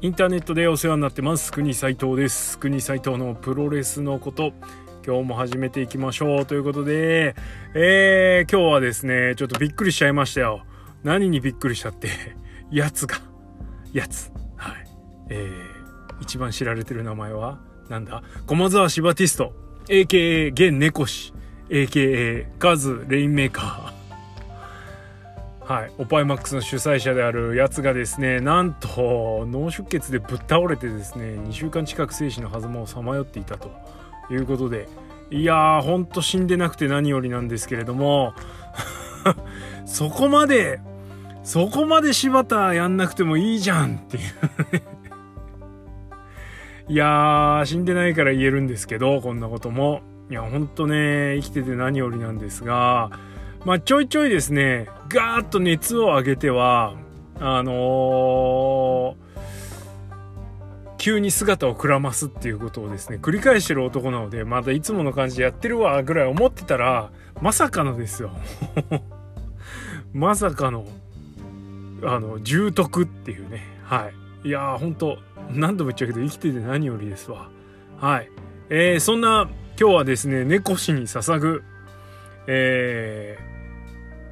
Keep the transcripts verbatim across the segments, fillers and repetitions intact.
インターネットでお世話になってます国斉藤です。国斉藤のプロレスのこと、今日も始めていきましょうということで、えー、今日はですねちょっとびっくりしちゃいましたよ。何にびっくりしたってやつがやつはい、えー、一番知られてる名前はなんだ、駒沢シバティスト エーケーエー ゲンネコシ エーケーエー カズレインメーカー、はい、オパイマックスの主催者であるやつがですね、なんと脳出血でぶっ倒れてですねにしゅうかん近く生死の狭間をさまよっていたということで、いやーほんと死んでなくて何よりなんですけれどもそこまでそこまで柴田やんなくてもいいじゃんっていういやー死んでないから言えるんですけど、こんなこともいやほんとね生きてて何よりなんですが、まあちょいちょいですねガーッと熱を上げてはあのー急に姿をくらますっていうことをですね繰り返してる男なので、まだいつもの感じでやってるわぐらい思ってたら、まさかのですよまさかのあの重篤っていうね、はい、いやーほんと何度も言っちゃうけど生きてて何よりですわ。はい、えー、そんな今日はですね猫氏に捧ぐ、え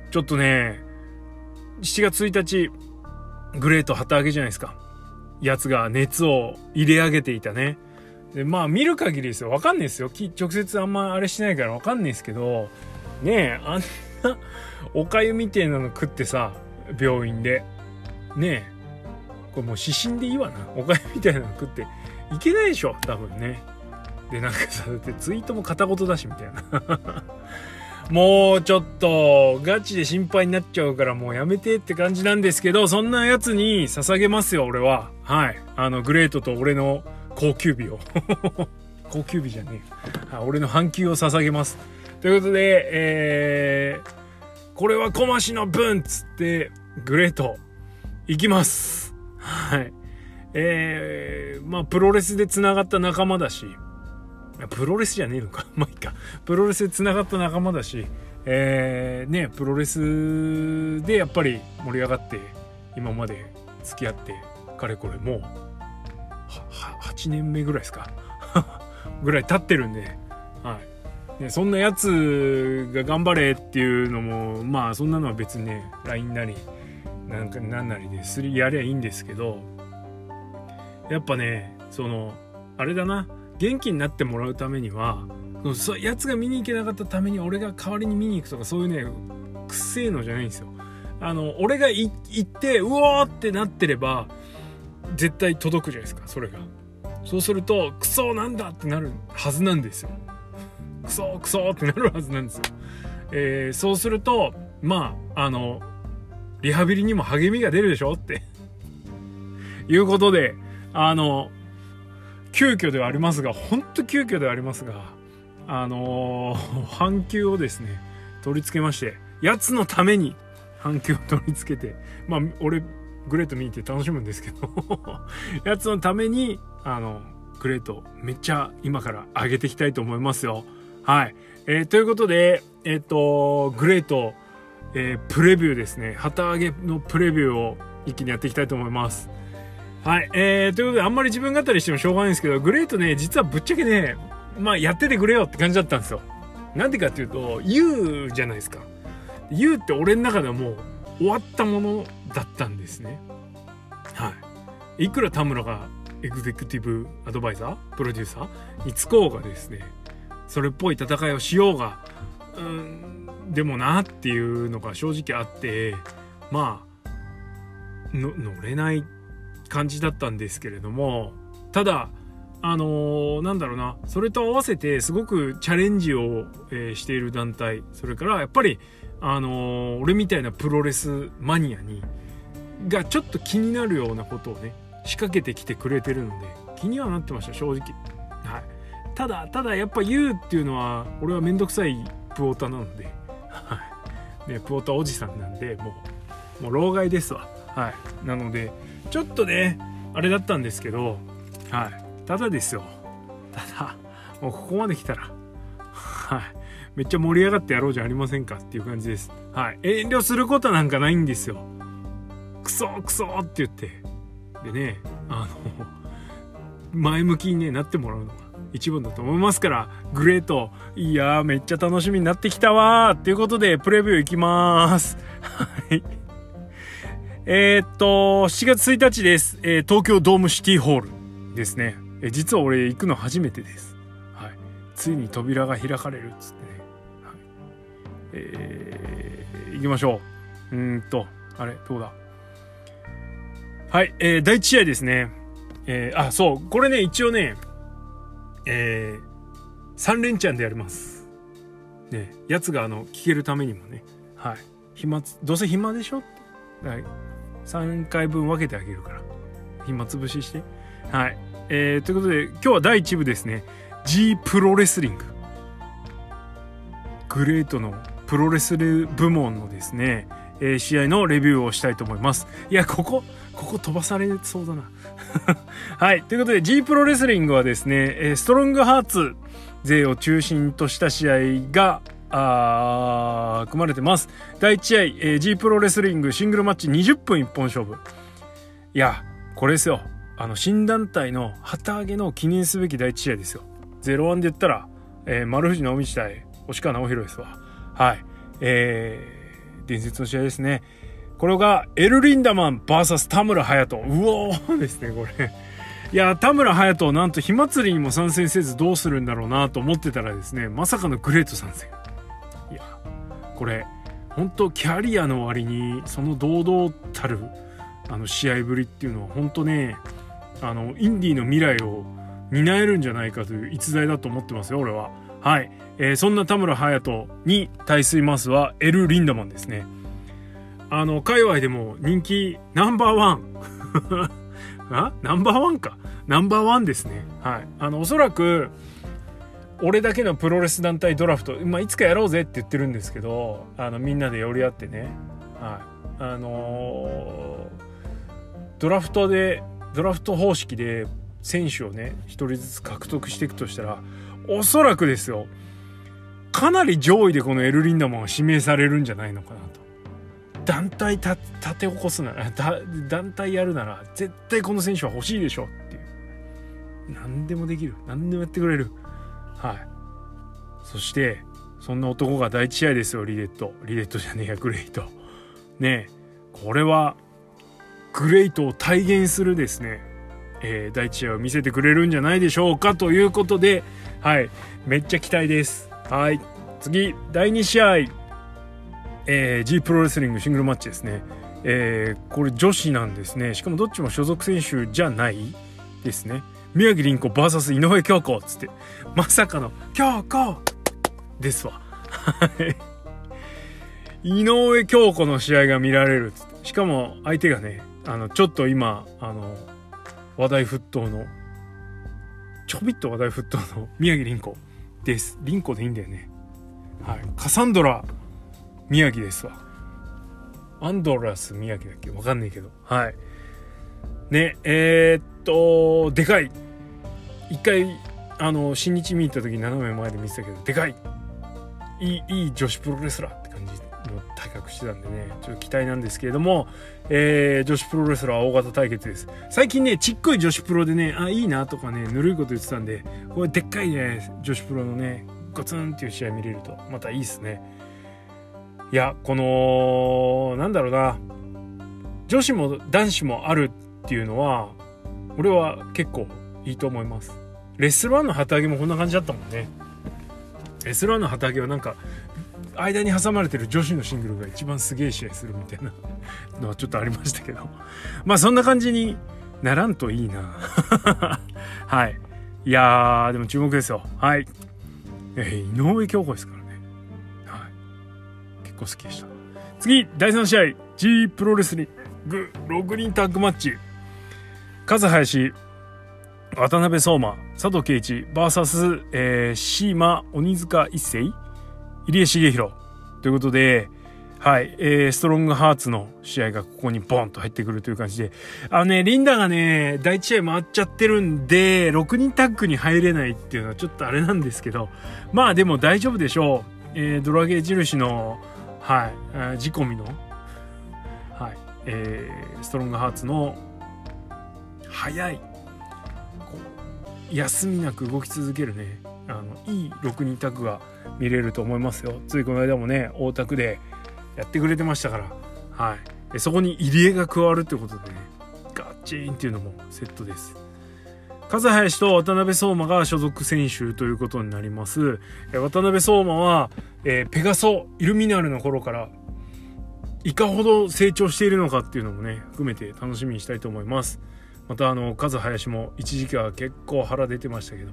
ー、ちょっとねしちがつついたちグレート旗揚げじゃないですか。やつが熱を入れ上げていたね。でまあ見る限りですよ、分かんないですよ、直接あんまあれしないから分かんないですけどねえ、あんなおかゆみたいなの食ってさ病院でねえ、これもう指針でいいわな、おかゆみたいなの食っていけないでしょ多分ね。でなんかさ、だってツイートも片言だしみたいなもうちょっとガチで心配になっちゃうからもうやめてって感じなんですけど、そんなやつに捧げますよ俺は。はい、あのグレートと俺の高級日を高級日じゃねえ、俺の半球を捧げますということで、えー、これはコマシの分っつってグレート行きます。はい、えー、まあプロレスでつながった仲間だし、プロレスじゃねえのかまあいいか、プロレスでつながった仲間だし、えー、ねプロレスでやっぱり盛り上がって今まで付き合ってかれこれもうはちねんめぐらいですかぐらい経ってるんで、はい、ね、そんなやつが頑張れっていうのもまあそんなのは別にね ライン なりなんかなんなりですりやりゃいいんですけど、やっぱねそのあれだな、元気になってもらうためにはやつが見に行けなかったために俺が代わりに見に行くとかそういうねくっせえのじゃないんですよ。あの俺が行ってうおーってなってれば絶対届くじゃないですか、それが。そうするとクソなんだってなるはずなんですよ、クソクソってなるはずなんですよ、えー、そうするとまああのリハビリにも励みが出るでしょっていうことで、あの急遽ではありますが、本当急遽ではありますが、あのー、半球をですね取り付けまして、やつのために半球を取り付けて、まあ俺グレート見に行って楽しむんですけどやつのためにあのグレートめっちゃ今から上げていきたいと思いますよ。はい、えー、ということでえっ、ー、とグレート、えー、プレビューですね、旗揚げのプレビューを一気にやっていきたいと思います。はい、えー、ということであんまり自分語りしてもしょうがないんですけど、グレートね実はぶっちゃけねまあやっててくれよって感じだったんですよ。なんでかっていうと ユー じゃないですか、 ユー って俺の中ではもう終わったものだったんですね。はい、いくら田村がエグゼクティブアドバイザープロデューサーにつこうがですねそれっぽい戦いをしようが、うーんでもなっていうのが正直あって、まあの乗れない感じだったんですけれども、ただあのー、なんだろうな、それと合わせてすごくチャレンジを、えー、している団体、それからやっぱりあのー、俺みたいなプロレスマニアにがちょっと気になるようなことをね仕掛けてきてくれてるので気にはなってました正直。はい、ただただやっぱ ユー っていうのは俺はめんどくさいプオタなので、はいね、プオタおじさんなんでもう、もう老害ですわ。はい、なのでちょっとねあれだったんですけど、はい、ただですよ、ただもうここまで来たら、はい、めっちゃ盛り上がってやろうじゃありませんかっていう感じです。はい、遠慮することなんかないんですよ、クソクソって言ってでねあの前向きに、ね、なってもらうのが一番だと思いますから、グレート、いやーめっちゃ楽しみになってきたわーっていうことでプレビューいきまーす。はいえー、っとしちがつついたちです、えー、東京ドームシティホールですね、えー、実は俺行くの初めてです、はい、ついに扉が開かれるっつってね、はいえー、行きましょう。うーんとあれどうだはい、えー、だいいち試合ですね、えー、あそうこれね一応ね、えー、さんれんちゃんでやります、ね、やつがあの聞けるためにもね、はい、暇どうせ暇でしょって、はい、さんかいぶん分けてあげるから暇つぶしして、はいえー、ということで今日はだいいちぶですね、 G プロレスリンググレートのプロレスル部門のですね、えー、試合のレビューをしたいと思います。いやここここ飛ばされそうだなはいということで G プロレスリングはですね、ストロングハーツ勢を中心とした試合があ組まれてます。だいいち試合 G プロレスリングシングルマッチにじゅっぷん一本勝負。いやこれですよ、あの新団体の旗揚げの記念すべきだいいち試合ですよ。ゼロワンで言ったら、えー、丸藤直美対押川直弘ですわ。はい、えー、伝説の試合ですね。これがエル・リンダマン ブイエス 田村隼人。うおーですねこれ。いや田村隼人なんと火祭りにも参戦せずどうするんだろうなと思ってたらですね、まさかのグレート参戦。いやこれ本当キャリアの割にその堂々たるあの試合ぶりっていうのは本当ね、あのインディーの未来を担えるんじゃないかという逸材だと思ってますよ俺は。はい、えー、そんな田村隼人に対するマスはエル・リンダマンですね。あの界隈でも人気ナンバーワンあナンバーワンかナンバーワンですね。はいあのおそらく俺だけのプロレス団体ドラフト、まあ、いつかやろうぜって言ってるんですけど、あのみんなで寄り合ってね、はいあのー、ドラフトでドラフト方式で選手をね一人ずつ獲得していくとしたら、おそらくですよかなり上位でこのエル・リンダマンは指名されるんじゃないのかなと。団体た立て起こすなら団体やるなら絶対この選手は欲しいでしょっていう、何でもできる何でもやってくれる。はいそしてそんな男がだいいち試合ですよ。リレットリレットじゃねえやグレイトねえ、これはグレイトを体現するですね、えー、だいいち試合を見せてくれるんじゃないでしょうかということで、はいめっちゃ期待です。はい次だいに試合、えー、G プロレスリングシングルマッチですね、えー、これ女子なんですね。しかもどっちも所属選手じゃないですね。宮城凛子 ブイエス 井上京子っつってまさかの京子ですわ井上京子の試合が見られるっつって、しかも相手がねあのちょっと今あの話題沸騰のちょびっと話題沸騰の宮城凛子です。凛子でいいんだよね、はい、カサンドラ宮城ですわ。アンドラス宮城だっけ分かんないけど、はいねえー、っとでかい、一回あの新日見に行った時斜め前で見てたけどでかい、いいいい女子プロレスラーって感じの体格してたんでね、ちょっと期待なんですけれども、えー、女子プロレスラー大型対決です。最近ねちっこい女子プロでねあいいなとかねぬるいこと言ってたんで、これでっかいね女子プロのねゴツンっていう試合見れるとまたいいですね。いやこのなんだろうな、女子も男子もあるっていうのは俺は結構いいと思います。レスラーの旗揚げもこんな感じだったもんね。レスラーの旗揚げはなんか間に挟まれてる女子のシングルが一番すげえ試合するみたいなのはちょっとありましたけど、まあそんな感じにならんといいなはいいやでも注目ですよ。はい、えー、井上京子ですから好きでした。次だいさん試合 G プロレスリングろくにんタッグマッチ、風林渡辺相馬佐藤圭一 ブイエス、えー、シーマ鬼塚一世入江茂弘ということで、はい、えー、ストロングハーツの試合がここにボンと入ってくるという感じで、あのねリンダがねだいいち試合回っちゃってるんでろくにんタッグに入れないっていうのはちょっとあれなんですけど、まあでも大丈夫でしょう、えー、ドラゲー印のはい、仕込みの、はいえー、ストロングハーツの早い、こう休みなく動き続けるね、あのいいろくに択が見れると思いますよ。ついこの間もね大田区でやってくれてましたから、はい、でそこに入江が加わるってことでね、ガチーンっていうのもセットです。風林と渡辺聡馬が所属選手ということになります。渡辺聡馬は、えー、ペガソイルミナルの頃からいかほど成長しているのかっていうのもね含めて楽しみにしたいと思います。またあの風林も一時期は結構腹出てましたけども、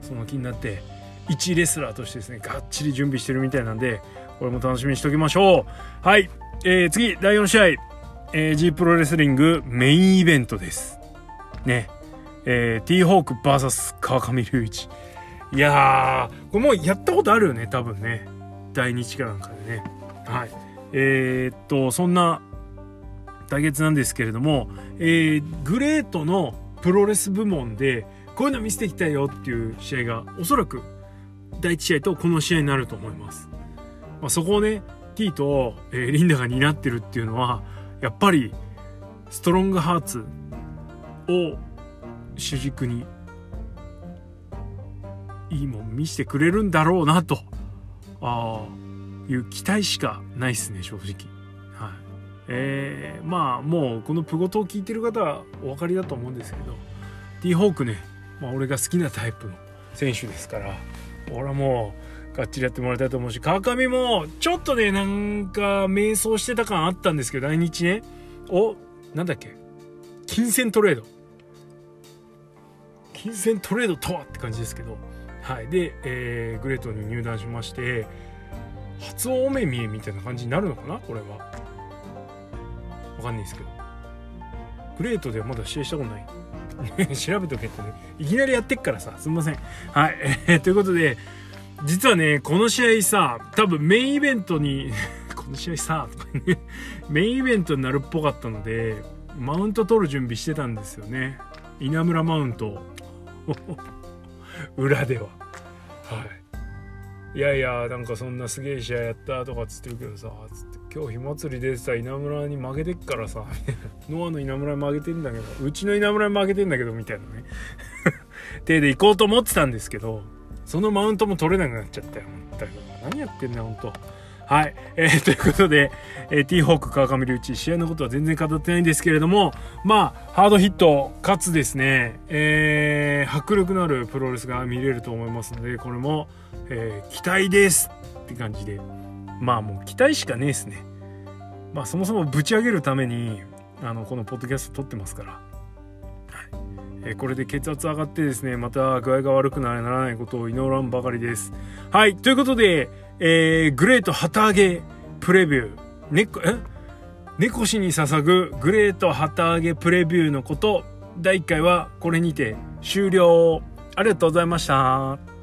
その気になって一レスラーとしてですねがっちり準備してるみたいなんで、これも楽しみにしておきましょう。はい、えー、次だいよん試合、えー、G プロレスリングメインイベントですね。えー、T ホーク ブイエス 川上隆一、いやーこれもうやったことあるよね多分ね、第二かなんかでね。はい、えー、っとそんな対決なんですけれども、えー、グレートのプロレス部門でこういうの見せてきたよっていう試合がおそらく第一試合とこの試合になると思います。まあ、そこをね T と、えー、リンダが担ってるっていうのはやっぱりストロングハーツを主軸にいいもん見せてくれるんだろうなとあいう期待しかないですね正直。はい、えー、まあもうこのプゴトを聞いてる方はお分かりだと思うんですけど、 T ホークね、まあ、俺が好きなタイプの選手ですから、俺はもうがっちりやってもらいたいと思うし、川上もちょっとねなんか迷走してた感あったんですけど、来日ねおなんだっけ金銭トレード金銭トレードとはって感じですけど、はい、で、えー、グレートに入団しまして、初お目見えみたいな感じになるのかなこれは分かんないですけど、グレートではまだ試合したことない調べとけってねいきなりやってっからさすみません。はい、えー、ということで実はねこの試合さ多分メインイベントにこの試合さとかねメインイベントになるっぽかったのでマウント取る準備してたんですよね、稲村マウント裏では。はい、いやいやなんかそんなすげえ試合やったとかっつってるけどさつって、今日火祭りでさ稲村に負けてっからさノアの稲村に負けてんだけどうちの稲村に負けてんだけどみたいなね手で行こうと思ってたんですけど、そのマウントも取れなくなっちゃったよ。何やってんだほんと。はい、えー、ということで、えー、T ホーク川上隆一、試合のことは全然語ってないんですけれども、まあハードヒットかつですね、えー、迫力のあるプロレスが見れると思いますので、これも、えー、期待ですって感じで、まあもう期待しかねえですね。まあそもそもぶち上げるためにあのこのポッドキャスト撮ってますから、はい、えー、これで血圧上がってですねまた具合が悪くならないことを祈らんばかりです。はい、ということで、えー、グレート旗揚げプレビュー、ねこえ猫しに捧ぐグレート旗揚げプレビューのことだいいっかいはこれにて終了。ありがとうございました。